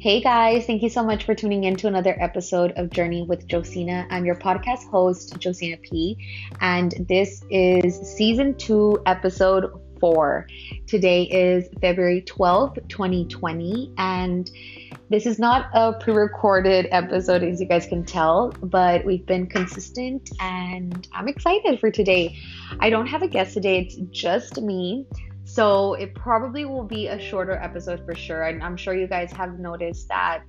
Hey guys, thank you so much for tuning in to another episode of Journey with Josina. I'm your podcast host, Josina P, and this is Season 2, Episode 4. Today is February 12th, 2020, and this is not a pre-recorded episode, as you guys can tell, but we've been consistent, and I'm excited for today. I don't have a guest today, it's just me. So it probably will be a shorter episode for sure. And I'm sure you guys have noticed that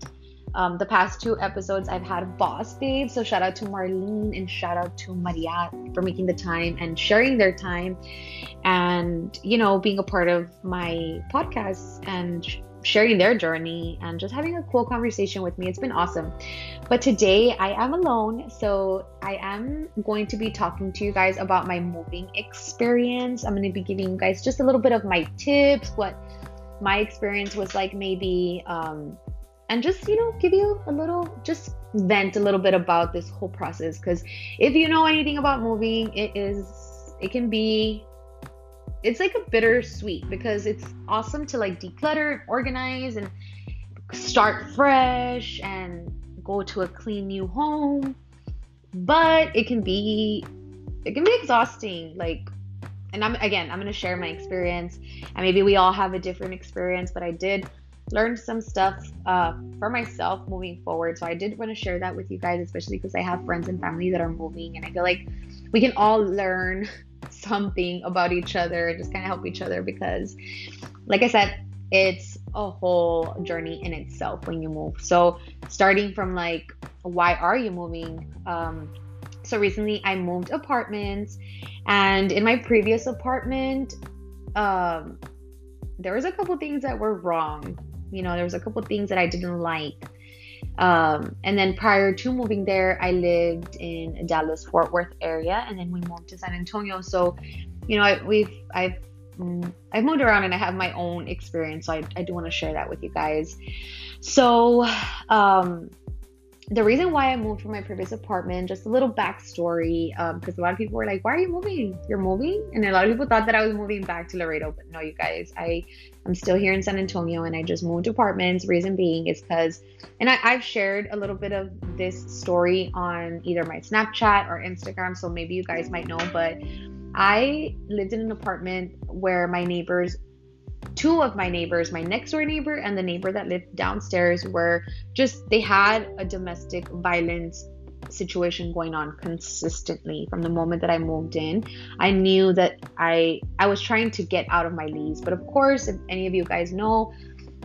the past two episodes I've had boss babes. So shout out to Marlene and shout out to Maria for making the time and sharing their time and, you know, being a part of my podcast and sharing their journey and just having a cool conversation with me. It's been awesome. But today I am alone, so I am going to be talking to you guys about my moving experience. I'm going to be giving you guys just a little bit of my tips, what my experience was like maybe, and just, you know, give you a little, just vent a little bit about this whole process. Because if you know anything about moving, it's like a bittersweet, because it's awesome to like declutter and organize and start fresh and go to a clean new home, but it can be exhausting. Like, and I'm going to share my experience, and maybe we all have a different experience, but I did learn some stuff for myself moving forward. So I did want to share that with you guys, especially because I have friends and family that are moving, and I feel like we can all learn something about each other and just kind of help each other, because like I said, it's a whole journey in itself when you move. So starting from like, why are you moving? So recently I moved apartments, and in my previous apartment, there was a couple things that were wrong. You know, there was a couple things that I didn't like. And then prior to moving there, I lived in Dallas-Fort Worth area, and then we moved to San Antonio. So, you know, I've moved around, and I have my own experience. So I do want to share that with you guys. So, the reason why I moved from my previous apartment, just a little backstory, because a lot of people were like, why are you moving? You're moving? And a lot of people thought that I was moving back to Laredo, but no, you guys, I'm still here in San Antonio, and I just moved apartments. Reason being is because, and I've shared a little bit of this story on either my Snapchat or Instagram, so maybe you guys might know, but I lived in an apartment where two of my neighbors, my next door neighbor and the neighbor that lived downstairs, they had a domestic violence situation going on consistently from the moment that I moved in. I knew that I was trying to get out of my lease, but of course, if any of you guys know,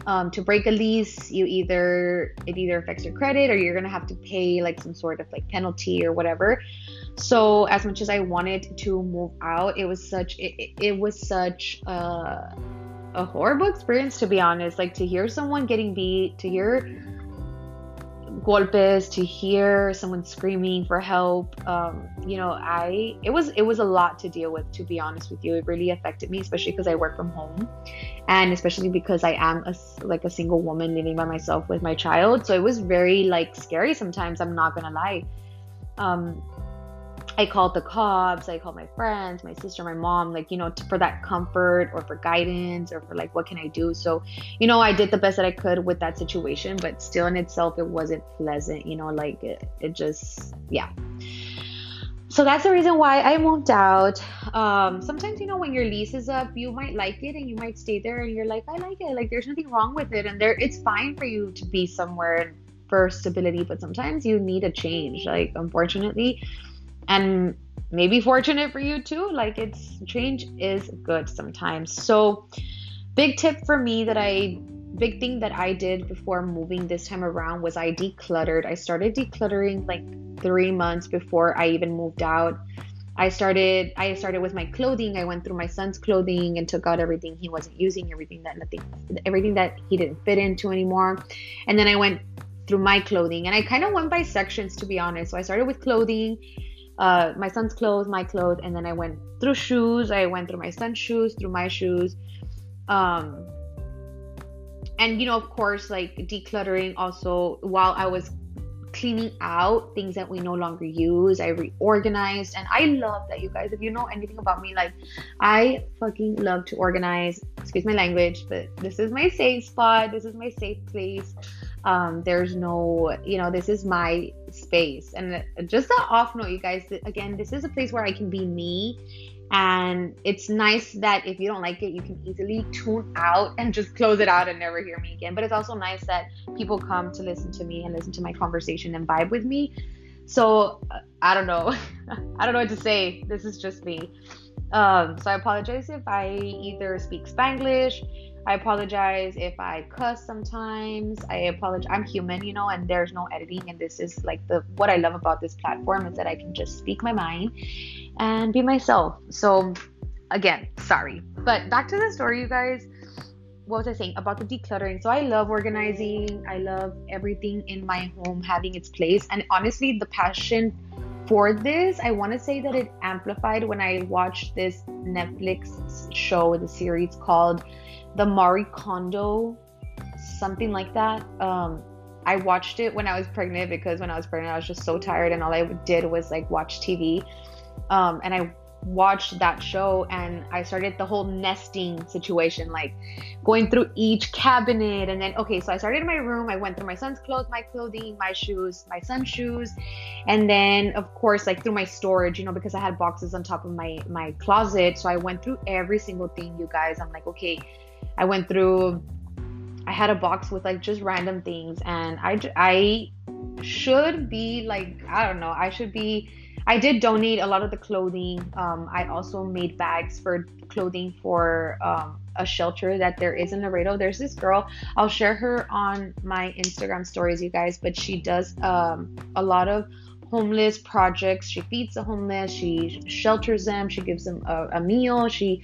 to break a lease, it either affects your credit or you're gonna have to pay like some sort of like penalty or whatever. So as much as I wanted to move out, it was such a horrible experience, to be honest. Like, to hear someone getting beat, to hear golpes, to hear someone screaming for help, it was a lot to deal with, to be honest with you. It really affected me, especially because I work from home, and especially because I am a single woman living by myself with my child. So it was very like scary sometimes, I'm not gonna lie. I called the cops, I called my friends, my sister, my mom, like, you know, for that comfort or for guidance or for like, what can I do? So, you know, I did the best that I could with that situation, but still in itself, it wasn't pleasant, you know, like it just. So that's the reason why I moved out. Sometimes, you know, when your lease is up, you might like it and you might stay there and you're like, I like it. Like, there's nothing wrong with it. And it's fine for you to be somewhere for stability, but sometimes you need a change. Like, unfortunately, and maybe fortunate for you too, like, it's change is good sometimes. So big thing that I did before moving this time around was I decluttered. I started decluttering like 3 months before I even moved out. I started with my clothing. I went through my son's clothing and took out everything he wasn't using, everything that he didn't fit into anymore. And then I went through my clothing, and I kind of went by sections, to be honest. So I started with clothing, my son's clothes, my clothes, and then I went through shoes. I went through my son's shoes, through my shoes. And, you know, of course, like, decluttering also, while I was cleaning out things that we no longer use, I reorganized. And I love that, you guys. If you know anything about me, like, I fucking love to organize. Excuse my language, but this is my safe spot. This is my safe place. There's no, you know, this is my space. And just the off note, you guys, again, this is a place where I can be me. And it's nice that if you don't like it, you can easily tune out and just close it out and never hear me again. But it's also nice that people come to listen to me and listen to my conversation and vibe with me. So I don't know. I don't know what to say. This is just me. So I apologize if I either speak Spanglish. I apologize if I cuss sometimes. I apologize. I'm human, you know, and there's no editing. And this is like what I love about this platform is that I can just speak my mind and be myself. So again, sorry. But back to the story, you guys. What was I saying about the decluttering? So I love organizing. I love everything in my home having its place. And honestly, the passion for this, I want to say that it amplified when I watched this Netflix show, the series called the Marie Kondo, something like that. I watched it when I was pregnant because when I was pregnant, I was just so tired and all I did was like watch TV. And I watched that show and I started the whole nesting situation, like going through each cabinet. And then, okay, so I started in my room. I went through my son's clothes, my clothing, my shoes, my son's shoes. And then of course, like through my storage, you know, because I had boxes on top of my closet. So I went through every single thing, you guys. I'm like, okay, I went through, I had a box with like just random things. And I should be like, I don't know, I did donate a lot of the clothing. I also made bags for clothing for a shelter that there is in Laredo. There's this girl, I'll share her on my Instagram stories, you guys, but she does a lot of homeless projects. She feeds the homeless, she shelters them, she gives them a meal, she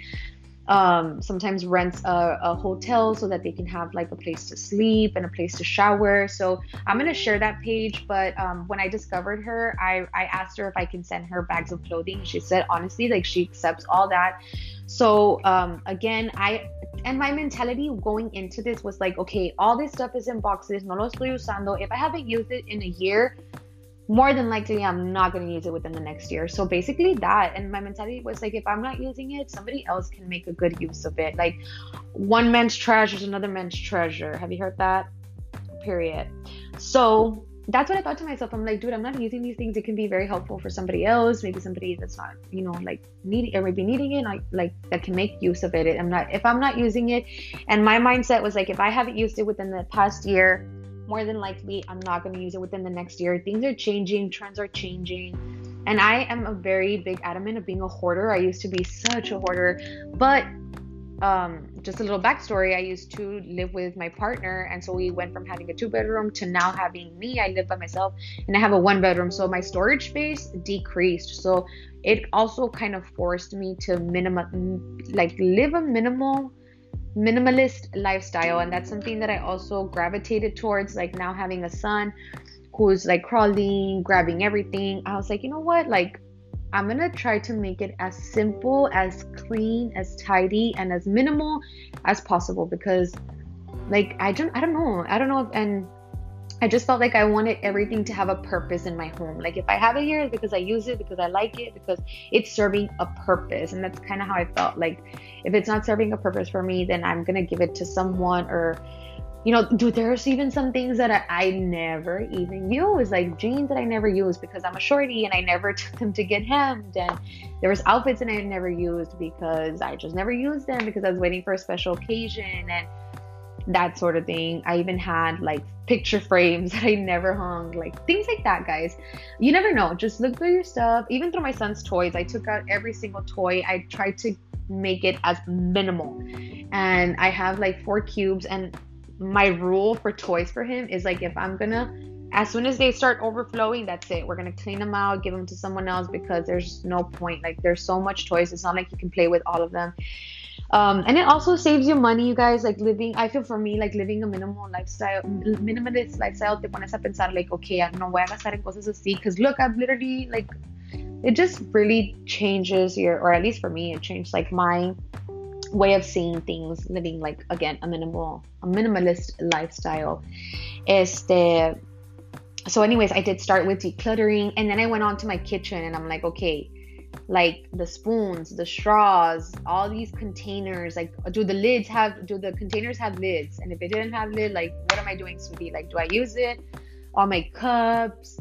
sometimes rents a hotel so that they can have like a place to sleep and a place to shower. So I'm going to share that page. But when I discovered her, I asked her if I can send her bags of clothing. She said, honestly, like she accepts all that. So again, my mentality going into this was like, okay, all this stuff is in boxes. No lo estoy usando. If I haven't used it in a year, more than likely, I'm not going to use it within the next year. So basically that, and my mentality was like, if I'm not using it, somebody else can make a good use of it. Like one man's trash is another man's treasure. Have you heard that? Period. So that's what I thought to myself. I'm like, dude, I'm not using these things. It can be very helpful for somebody else. Maybe somebody that's not, you know, like needing or maybe needing it, like that can make use of it. If I'm not using it. And my mindset was like, if I haven't used it within the past year, more than likely, I'm not going to use it within the next year. Things are changing. Trends are changing. And I am a very big adamant of being a hoarder. I used to be such a hoarder. But just a little backstory. I used to live with my partner. And so we went from having a 2-bedroom to now having me. I live by myself and I have a 1-bedroom. So my storage space decreased. So it also kind of forced me to live a minimalist lifestyle, and that's something that I also gravitated towards. Like now having a son who's like crawling, grabbing everything, I was like, you know what, like I'm gonna try to make it as simple, as clean, as tidy, and as minimal as possible, because like I don't know, and I just felt like I wanted everything to have a purpose in my home. Like if I have it here, it's because I use it, because I like it, because it's serving a purpose. And that's kind of how I felt. Like if it's not serving a purpose for me, then I'm going to give it to someone, or, you know, dude, there's even some things that I never even use, like jeans that I never use because I'm a shorty and I never took them to get hemmed. And there was outfits that I never used because I just never used them because I was waiting for a special occasion and that sort of thing. I even had like picture frames that I never hung, like things like that, guys. You never know. Just look through your stuff. Even through my son's toys, I took out every single toy. I tried to make it as minimal. And I have like 4 cubes. And my rule for toys for him is like, if I'm gonna, as soon as they start overflowing, that's it. We're gonna clean them out, give them to someone else, because there's no point. Like there's so much toys. It's not like you can play with all of them. And it also saves you money, you guys, like living, I feel for me, like living a minimalist lifestyle, te pones a pensar like, okay, no voy a gastar en cosas así, because look, I've literally, like, it just really changes your, or at least for me, it changed like my way of seeing things, living like, again, a minimalist lifestyle. So anyways, I did start with decluttering, and then I went on to my kitchen, and I'm like, okay, like the spoons, the straws, all these containers. Like, do the containers have lids? And if it didn't have lid, like, what am I doing, sweetie? Like, do I use it? All my cups.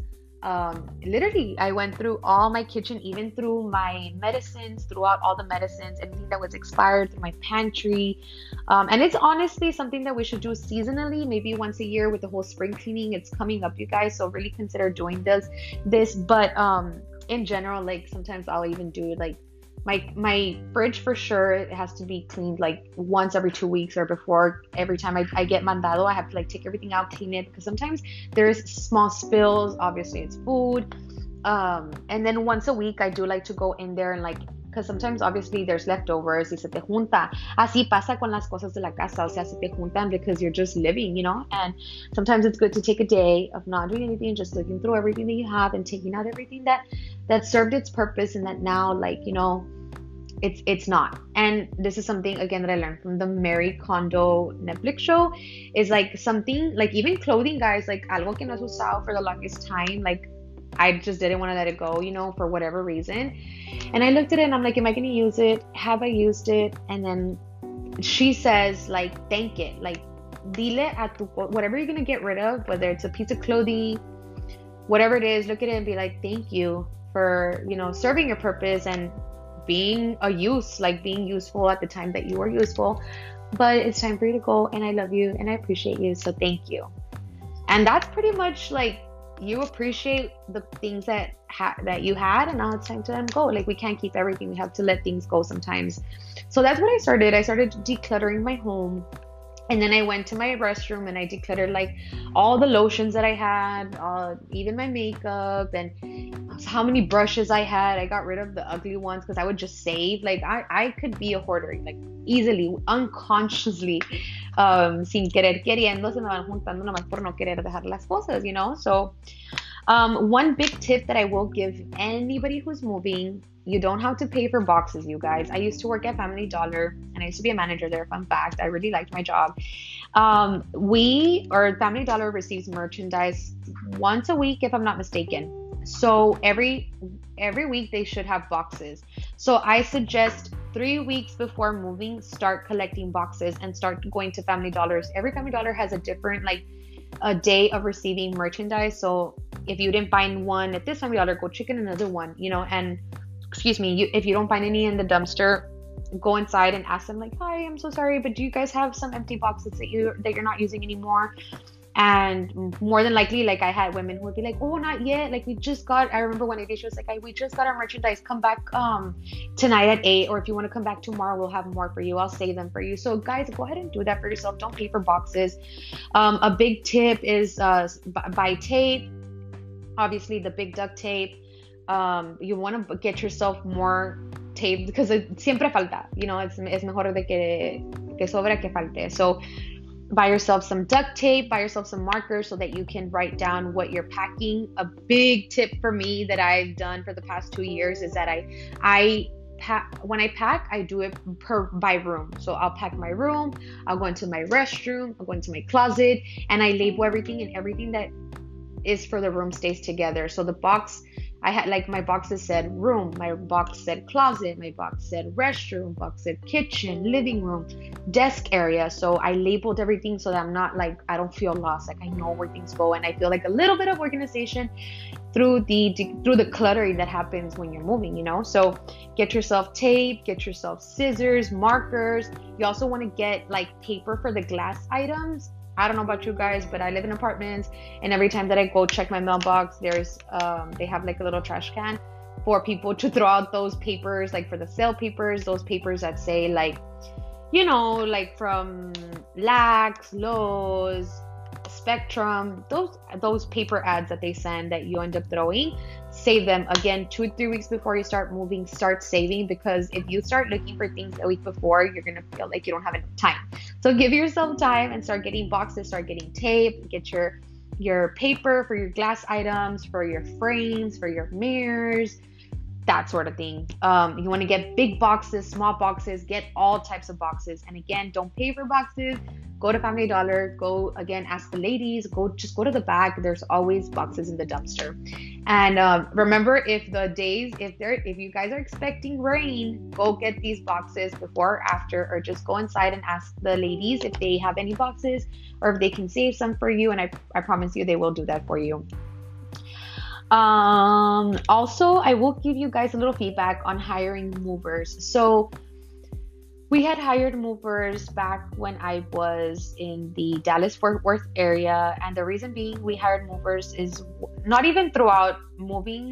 Literally, I went through all my kitchen, even through my medicines, throughout all the medicines, anything that was expired, through my pantry. And it's honestly something that we should do seasonally, maybe once a year with the whole spring cleaning. It's coming up, you guys, so really consider doing this. But in general, like, sometimes I'll even do, like, my fridge for sure, it has to be cleaned like once every 2 weeks, or before every time I get mandado, I have to like take everything out, clean it, because sometimes there's small spills, obviously it's food. And then once a week I do like to go in there and like, because sometimes obviously there's leftovers, y se te junta. Así pasa con las cosas de la casa, o sea, se te juntan, because you're just living, you know. And sometimes it's good to take a day of not doing anything, just looking through everything that you have and taking out everything that served its purpose and that now, like, you know, it's not. And this is something again that I learned from the Marie Kondo Netflix show, is like something like even clothing, guys, like algo que no has usado for the longest time, like I just didn't want to let it go, you know, for whatever reason. And I looked at it and I'm like, am I going to use it? Have I used it? And then she says, like, thank it. Like, dile a tu, whatever you're going to get rid of, whether it's a piece of clothing, whatever it is, look at it and be like, thank you for, you know, serving your purpose and being a use, like being useful at the time that you were useful. But it's time for you to go, and I love you and I appreciate you, so thank you. And that's pretty much like, you appreciate the things that you had, and now it's time to let them go. Like, we can't keep everything. We have to let things go sometimes. So that's what I started. I started decluttering my home. And then I went to my restroom and I decluttered like all the lotions that I had, even my makeup, and how many brushes I had. I got rid of the ugly ones because I would just save. Like, I could be a hoarder, like, easily, unconsciously, sin querer queriendo, se me van juntando nomás por no querer dejar las cosas, you know. So one big tip that I will give anybody who's moving, you don't have to pay for boxes, you guys. I used to work at Family Dollar, and I used to be a manager there, fun fact. I really liked my job. Family Dollar receives merchandise once a week, if I'm not mistaken. So every week they should have boxes. So I suggest 3 weeks before moving, start collecting boxes and start going to Family Dollars. Every Family Dollar has a different, like, a day of receiving merchandise. So if you didn't find one at this Family Dollar, go check in another one, you know. And if you don't find any in the dumpster, go inside and ask them, like, hi, I'm so sorry, but do you guys have some empty boxes that you're not using anymore? And more than likely, like, I had women who would be like, oh, not yet, like, I remember one day she was like, we just got our merchandise, come back tonight at 8, or if you want to come back tomorrow, we'll have more for you, I'll save them for you. So guys, go ahead and do that for yourself. Don't pay for boxes. A big tip is buy tape, obviously the big duct tape. You want to get yourself more tape, because siempre falta, you know, it's mejor de que sobra que falte. So buy yourself some duct tape, buy yourself some markers so that you can write down what you're packing. A big tip for me that I've done for the past 2 years is that when I pack, I do it by room. So I'll pack my room, I'll go into my restroom, I'll go into my closet, and I label everything, and everything that is for the room stays together. So the box, I had, like, my boxes said room, my box said closet, my box said restroom, box said kitchen, living room, desk area. So I labeled everything so that I'm not, like, I don't feel lost. Like, I know where things go, and I feel like a little bit of organization through the cluttering that happens when you're moving, you know. So get yourself tape, get yourself scissors, markers. You also want to get, like, paper for the glass items. I don't know about you guys, but I live in apartments, and every time that I go check my mailbox, there's they have like a little trash can for people to throw out those papers, like for the sale papers, those papers that say, like, you know, like from LAX, Lowe's, Spectrum, those paper ads that they send that you end up throwing. Save them. Again, 2 or 3 weeks before you start moving, start saving, because if you start looking for things a week before, you're gonna feel like you don't have enough time. So give yourself time and start getting boxes, start getting tape, get your paper for your glass items, for your frames, for your mirrors. that sort of thing. You want to get big boxes, small boxes, get all types of boxes. And again, don't pay for boxes. Go to Family Dollar, go again, ask the ladies, just go to the back. There's always boxes in the dumpster. And remember, if you guys are expecting rain, go get these boxes before or after, or just go inside and ask the ladies if they have any boxes or if they can save some for you. And I promise you, they will do that for you. Also, I will give you guys a little feedback on hiring movers. So we had hired movers back when I was in the Dallas-Fort Worth area. And the reason being we hired movers is not even throughout moving,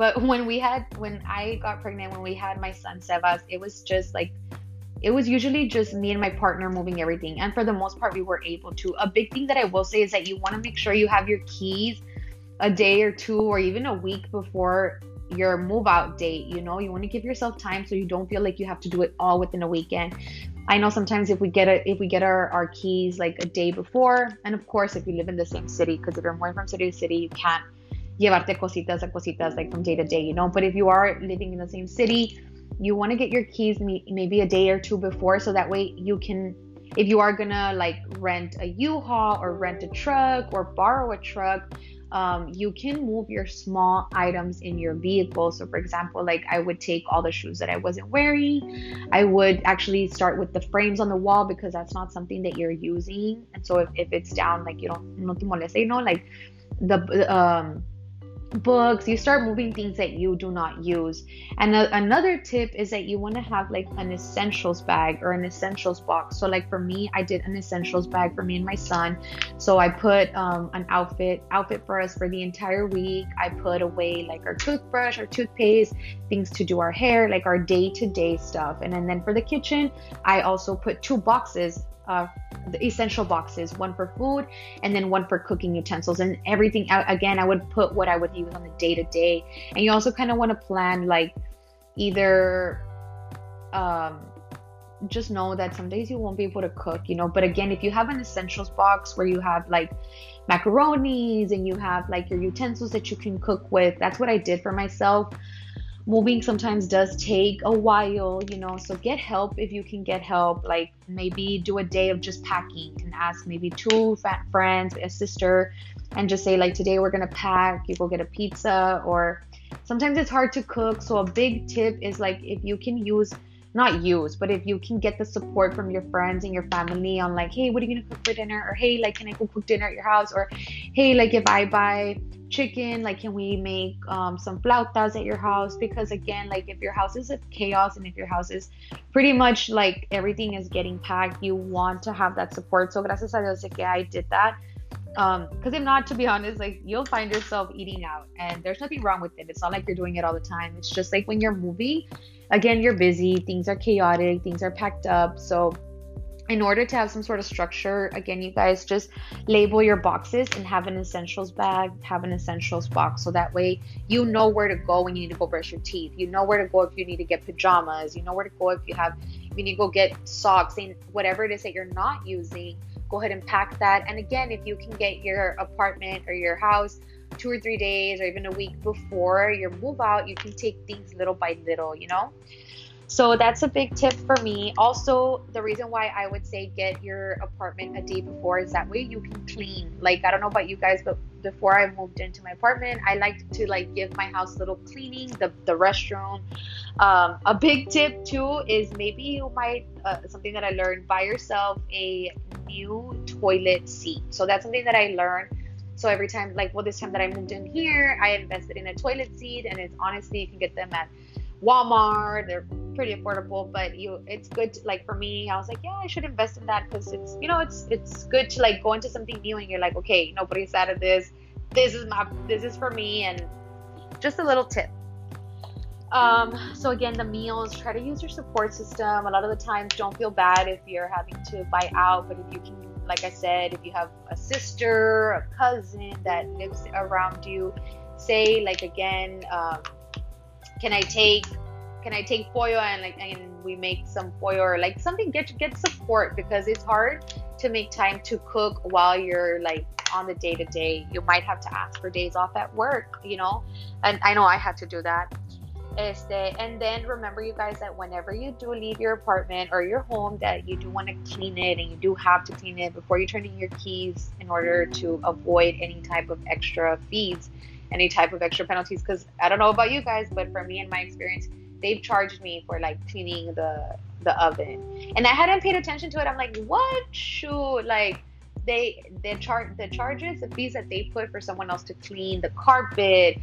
but when I got pregnant, when we had my son Sebas, it was usually just me and my partner moving everything. And for the most part, we were able to. A big thing that I will say is that you want to make sure you have your keys a day or two or even a week before your move out date. You want to give yourself time so you don't feel like you have to do it all within a weekend. I know sometimes if we get our keys like a day before, and of course if you live in the same city, because if you're moving from city to city, you can't llevarte cositas like from day to day, but if you are living in the same city, you want to get your keys maybe a day or two before, so that way you can, if you are gonna like rent a U-Haul or rent a truck or borrow a truck, you can move your small items in your vehicle. So for example, like I would take all the shoes that I wasn't wearing. I would actually start with the frames on the wall, because that's not something that you're using. And so if it's down, like you don't, no te molesta, like the books, you start moving things that you do not use. And another tip is that you want to have like an essentials bag or an essentials box. So like for me, I did an essentials bag for me and my son. So I put an outfit for us for the entire week. I put away like our toothbrush, our toothpaste, things to do our hair, like our day-to-day stuff. And then for the kitchen, I also put two boxes, the essential boxes, one for food and then one for cooking utensils. And everything, again, I would put what I would use on the day-to-day. And you also kind of want to plan, like either just know that some days you won't be able to cook, but again, if you have an essentials box where you have like macaronis and you have like your utensils that you can cook with, that's what I did for myself. Moving sometimes does take a while, so get help if you can get help. Like maybe do a day of just packing and ask maybe two friends, a sister, and just say like, today we're gonna pack, you go get a pizza. Or sometimes it's hard to cook, so a big tip is like if you can get the support from your friends and your family on like, hey, what are you gonna cook for dinner? Or hey, like, can I go cook dinner at your house? Or hey, like, if I buy chicken, like, can we make some flautas at your house? Because again, like, if your house is a chaos and if your house is pretty much like everything is getting packed, you want to have that support. So gracias a Dios que I did that, because if not, to be honest, like, you'll find yourself eating out, and there's nothing wrong with it. It's not like you're doing it all the time. It's just like when you're moving, again, you're busy, things are chaotic, things are packed up. So in order to have some sort of structure, again, you guys just label your boxes and have an essentials bag, have an essentials box. So that way, you know where to go when you need to go brush your teeth. You know where to go if you need to get pajamas. You know where to go if you need to go get socks, and whatever it is that you're not using, go ahead and pack that. And again, if you can get your apartment or your house 2 or 3 days or even a week before your move out, you can take things little by little, So that's a big tip for me. Also, the reason why I would say get your apartment a day before is that way you can clean. Like, I don't know about you guys, but before I moved into my apartment, I liked to like give my house little cleaning, the restroom. A big tip too is maybe you might, something that I learned, buy yourself a new toilet seat. So that's something that I learned. So every time, like, well, this time that I moved in here, I invested in a toilet seat, and it's honestly, you can get them at Walmart. They're pretty affordable, but it's good to, like, for me, I was like, yeah, I should invest in that, because it's, it's good to like go into something new, and you're like, okay, nobody's out of this. This is for me. And just a little tip. So again, the meals, try to use your support system. A lot of the times, don't feel bad if you're having to buy out, but if you can, like I said, if you have a sister, a cousin that lives around you, say like, again, can I take pollo, and we make some pollo, or like something, get support, because it's hard to make time to cook while you're like on the day to day. You might have to ask for days off at work, and I know I had to do that. And then remember, you guys, that whenever you do leave your apartment or your home, that you do want to clean it, and you do have to clean it before you turn in your keys in order to avoid any type of extra fees, any type of extra penalties. Because I don't know about you guys, but for me, in my experience, they've charged me for like cleaning the oven, and I hadn't paid attention to it. I'm like, what? Shoot, like the charges, the fees that they put for someone else to clean the carpet,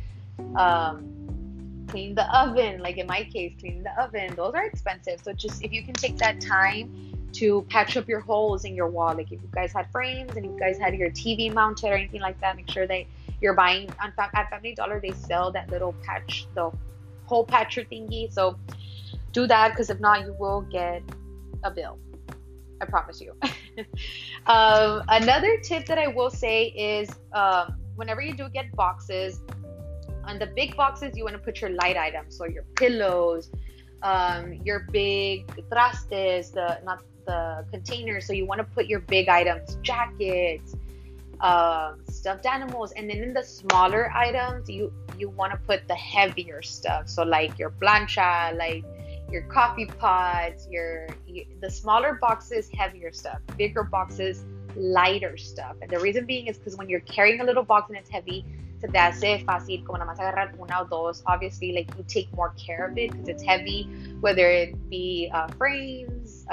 clean the oven, like in my case, clean the oven, those are expensive. So just if you can take that time to patch up your holes in your wall, like if you guys had frames and you guys had your TV mounted or anything like that, make sure that you're buying at Family Dollar. They sell that little patch, the hole patcher thingy, so do that, because if not, you will get a bill, I promise you. Another tip that I will say is whenever you do get boxes, on the big boxes, you want to put your light items, so your pillows, your big trastes, not the containers. So you want to put your big items, jackets, stuffed animals. And then in the smaller items, you want to put the heavier stuff. So like your plancha, like your coffee pots, the smaller boxes, heavier stuff, bigger boxes, lighter stuff. And the reason being is because when you're carrying a little box and it's heavy, se te hace fácil como nada más agarrar una o dos. Obviously, like, you take more care of it because it's heavy, whether it be frames,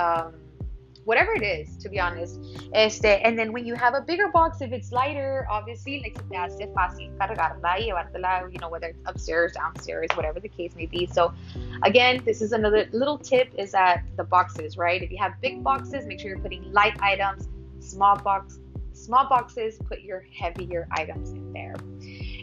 whatever it is, to be honest. And then when you have a bigger box, if it's lighter, obviously, like, se te hace fácil cargarla y llevártela, you know, whether it's upstairs, downstairs, whatever the case may be. So again, this is another little tip, is that the boxes, right? If you have big boxes, make sure you're putting light items. Small boxes, put your heavier items in there.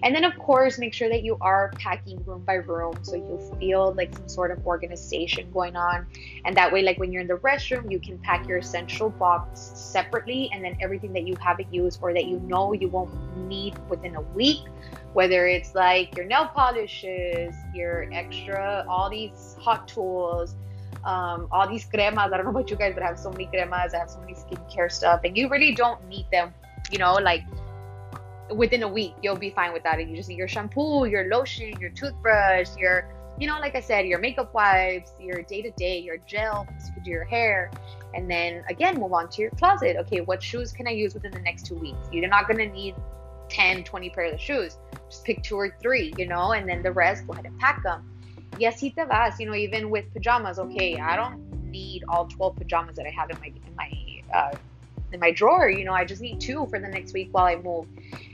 And then, of course, make sure that you are packing room by room, so you'll feel like some sort of organization going on. And that way, like when you're in the restroom, you can pack your essential box separately, and then everything that you haven't used or that you know you won't need within a week, whether it's like your nail polishes, your extra, all these hot tools, all these cremas. I don't know about you guys, but I have so many cremas, I have so many skincare stuff, and you really don't need them, you know, like within a week you'll be fine without it. You just need your shampoo, your lotion, your toothbrush, your, you know, like I said, your makeup wipes, your day-to-day, your gel, because you could do your hair. And then again, move on to your closet. Okay, what shoes can I use within the next 2 weeks? You're not going to need 10-20 pairs of shoes, just pick 2 or 3, you know, and then the rest, go ahead and pack them. Yes, y así te vas, you know, even with pajamas. Okay, I don't need all 12 pajamas that I have in my drawer. You know, I just need 2 for the next week while I move.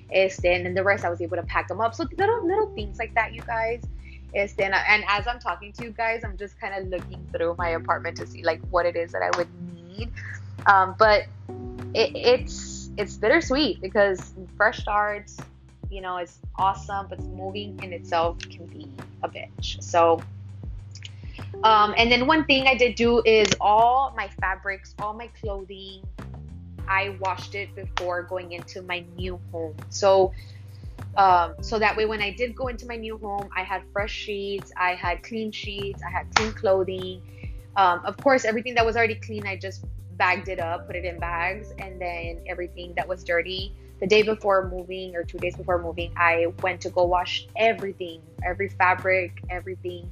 And then the rest, I was able to pack them up. So little things like that, you guys. And as I'm talking to you guys, I'm just kind of looking through my apartment to see like what it is that I would need. But it's bittersweet, because fresh starts, you know, it's awesome, but moving in itself can be a bitch. So and then one thing I did do is all my fabrics, all my clothing, I washed it before going into my new home. So so that way, when I did go into my new home, I had fresh sheets, I had clean sheets, I had clean clothing. Of course, everything that was already clean, I just bagged it up, put it in bags. And then everything that was dirty, the day before moving or 2 days before moving, I went to go wash everything, every fabric, everything.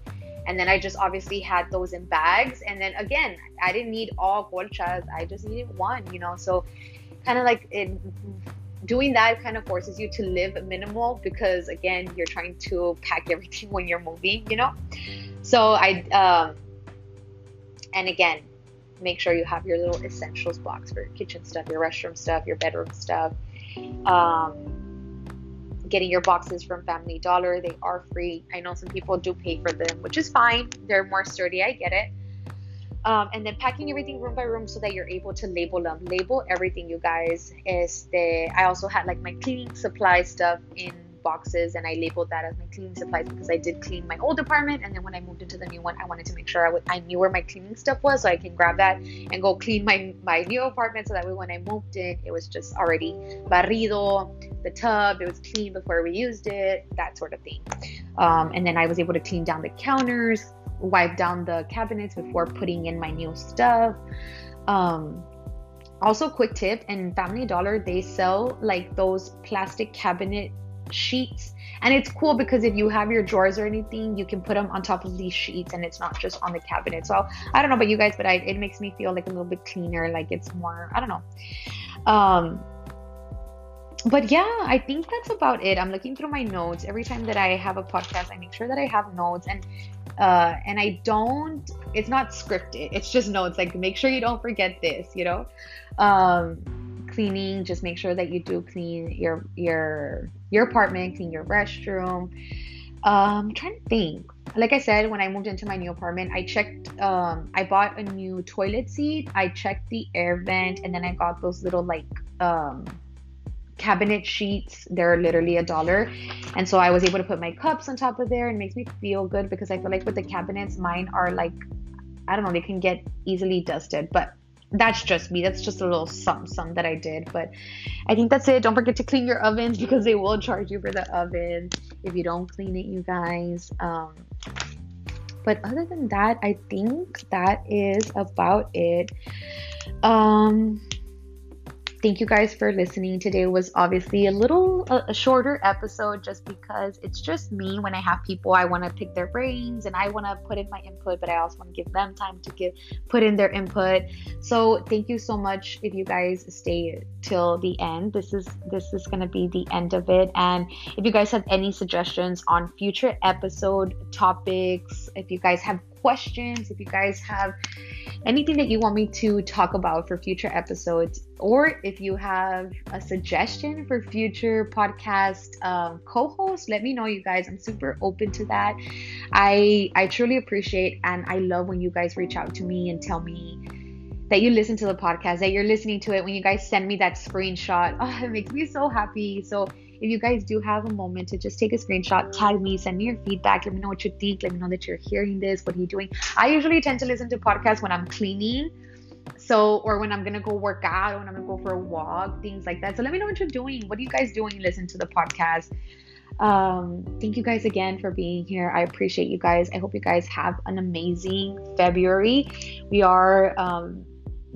And then I just obviously had those in bags. And then again, I didn't need all colchas, I just needed one, you know. So kind of like doing that kind of forces you to live minimal, because again, you're trying to pack everything when you're moving, you know. So I and again, make sure you have your little essentials box for your kitchen stuff, your restroom stuff, your bedroom stuff. Getting your boxes from Family Dollar, they are free. I know some people do pay for them, which is fine, they're more sturdy, I get it. And then packing everything room by room so that you're able to label them, label everything, you guys. I also had like my cleaning supply stuff in boxes, and I labeled that as my cleaning supplies, because I did clean my old apartment, and then when I moved into the new one, I wanted to make sure I knew where my cleaning stuff was, so I can grab that and go clean my new apartment, so that way when I moved in, it was just already barrido, the tub, it was clean before we used it, that sort of thing. And then I was able to clean down the counters, wipe down the cabinets before putting in my new stuff. Also, quick tip, in Family Dollar, they sell like those plastic cabinet sheets. And it's cool because if you have your drawers or anything, you can put them on top of these sheets and it's not just on the cabinet. So I don't know about you guys, but it makes me feel like a little bit cleaner, like it's more, I don't know. But yeah, I think that's about it. I'm looking through my notes. Every time that I have a podcast, I make sure that I have notes, and I don't, it's not scripted. It's just notes, like make sure you don't forget this, you know? Cleaning, just make sure that you do clean your apartment, clean your restroom. I'm trying to think. Like I said, when I moved into my new apartment, I checked, I bought a new toilet seat. I checked the air vent, and then I got those little like, cabinet sheets. They're literally $1, and so I was able to put my cups on top of there, and it makes me feel good because I feel like with the cabinets, mine are like, I don't know, they can get easily dusted. But that's just me. That's just a little something that I did. But I think that's it. Don't forget to clean your ovens because they will charge you for the oven if you don't clean it, you guys. But other than that, I think that is about it. Thank you guys for listening. Today was obviously a shorter episode just because it's just me. When I have people, I want to pick their brains and I want to put in my input, but I also want to give them time to put in their input. So thank you so much if you guys stay till the end. This is going to be the end of it. And if you guys have any suggestions on future episode topics, if you guys have questions, if you guys have anything that you want me to talk about for future episodes, or if you have a suggestion for future podcast co-hosts, let me know, you guys. I'm super open to that. I truly appreciate, and I love when you guys reach out to me and tell me that you listen to the podcast, that you're listening to it. When you guys send me that screenshot, oh, it makes me so happy. So if you guys do have a moment to just take a screenshot, tag me, send me your feedback, let me know what you think, let me know that you're hearing this, what are you doing. I usually tend to listen to podcasts when I'm cleaning, so, or when I'm gonna go work out, or when I'm gonna go for a walk, things like that. So let me know what you're doing. What are you guys doing? Listen to the podcast. Thank you guys again for being here. I appreciate you guys. I hope you guys have an amazing February. We are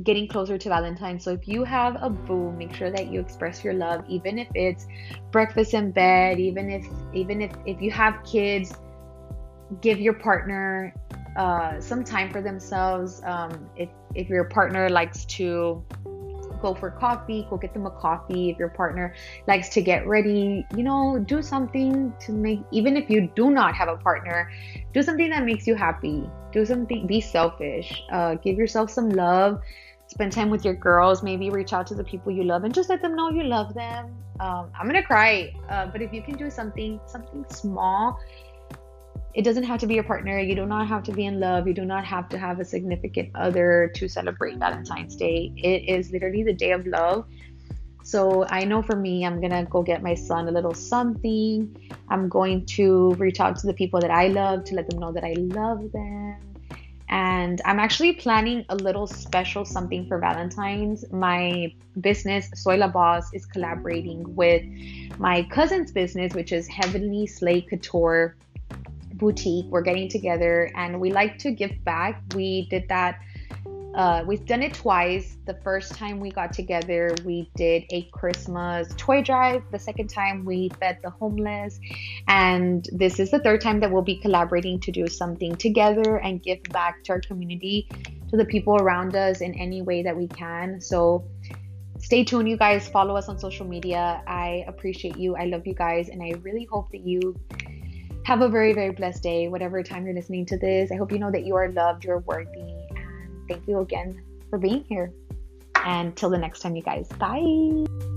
getting closer to Valentine's, so if you have a boo, make sure that you express your love, even if it's breakfast in bed, even if you have kids, give your partner some time for themselves. If your partner likes to go for coffee, go get them a coffee. If your partner likes to get ready, you know, do something to make, even if you do not have a partner, do something that makes you happy. Do something, be selfish, give yourself some love, spend time with your girls, maybe reach out to the people you love and just let them know you love them. I'm gonna cry, but if you can do something small, it doesn't have to be your partner. You do not have to be in love. You do not have to have a significant other to celebrate Valentine's Day. It is literally the day of love. So I know for me, I'm going to go get my son a little something. I'm going to reach out to the people that I love to let them know that I love them. And I'm actually planning a little special something for Valentine's. My business, Soy La Boss, is collaborating with my cousin's business, which is Heavenly Slay Couture Boutique. We're getting together and we like to give back. We did that, we've done it twice. The first time we got together, we did a Christmas toy drive. The second time we fed the homeless, and this is the third time that we'll be collaborating to do something together and give back to our community, to the people around us in any way that we can. So stay tuned, you guys. Follow us on social media. I appreciate you. I love you guys, and I really hope that you have a very, very blessed day, whatever time you're listening to this. I hope you know that you are loved, you're worthy, and thank you again for being here. And till the next time, you guys. Bye.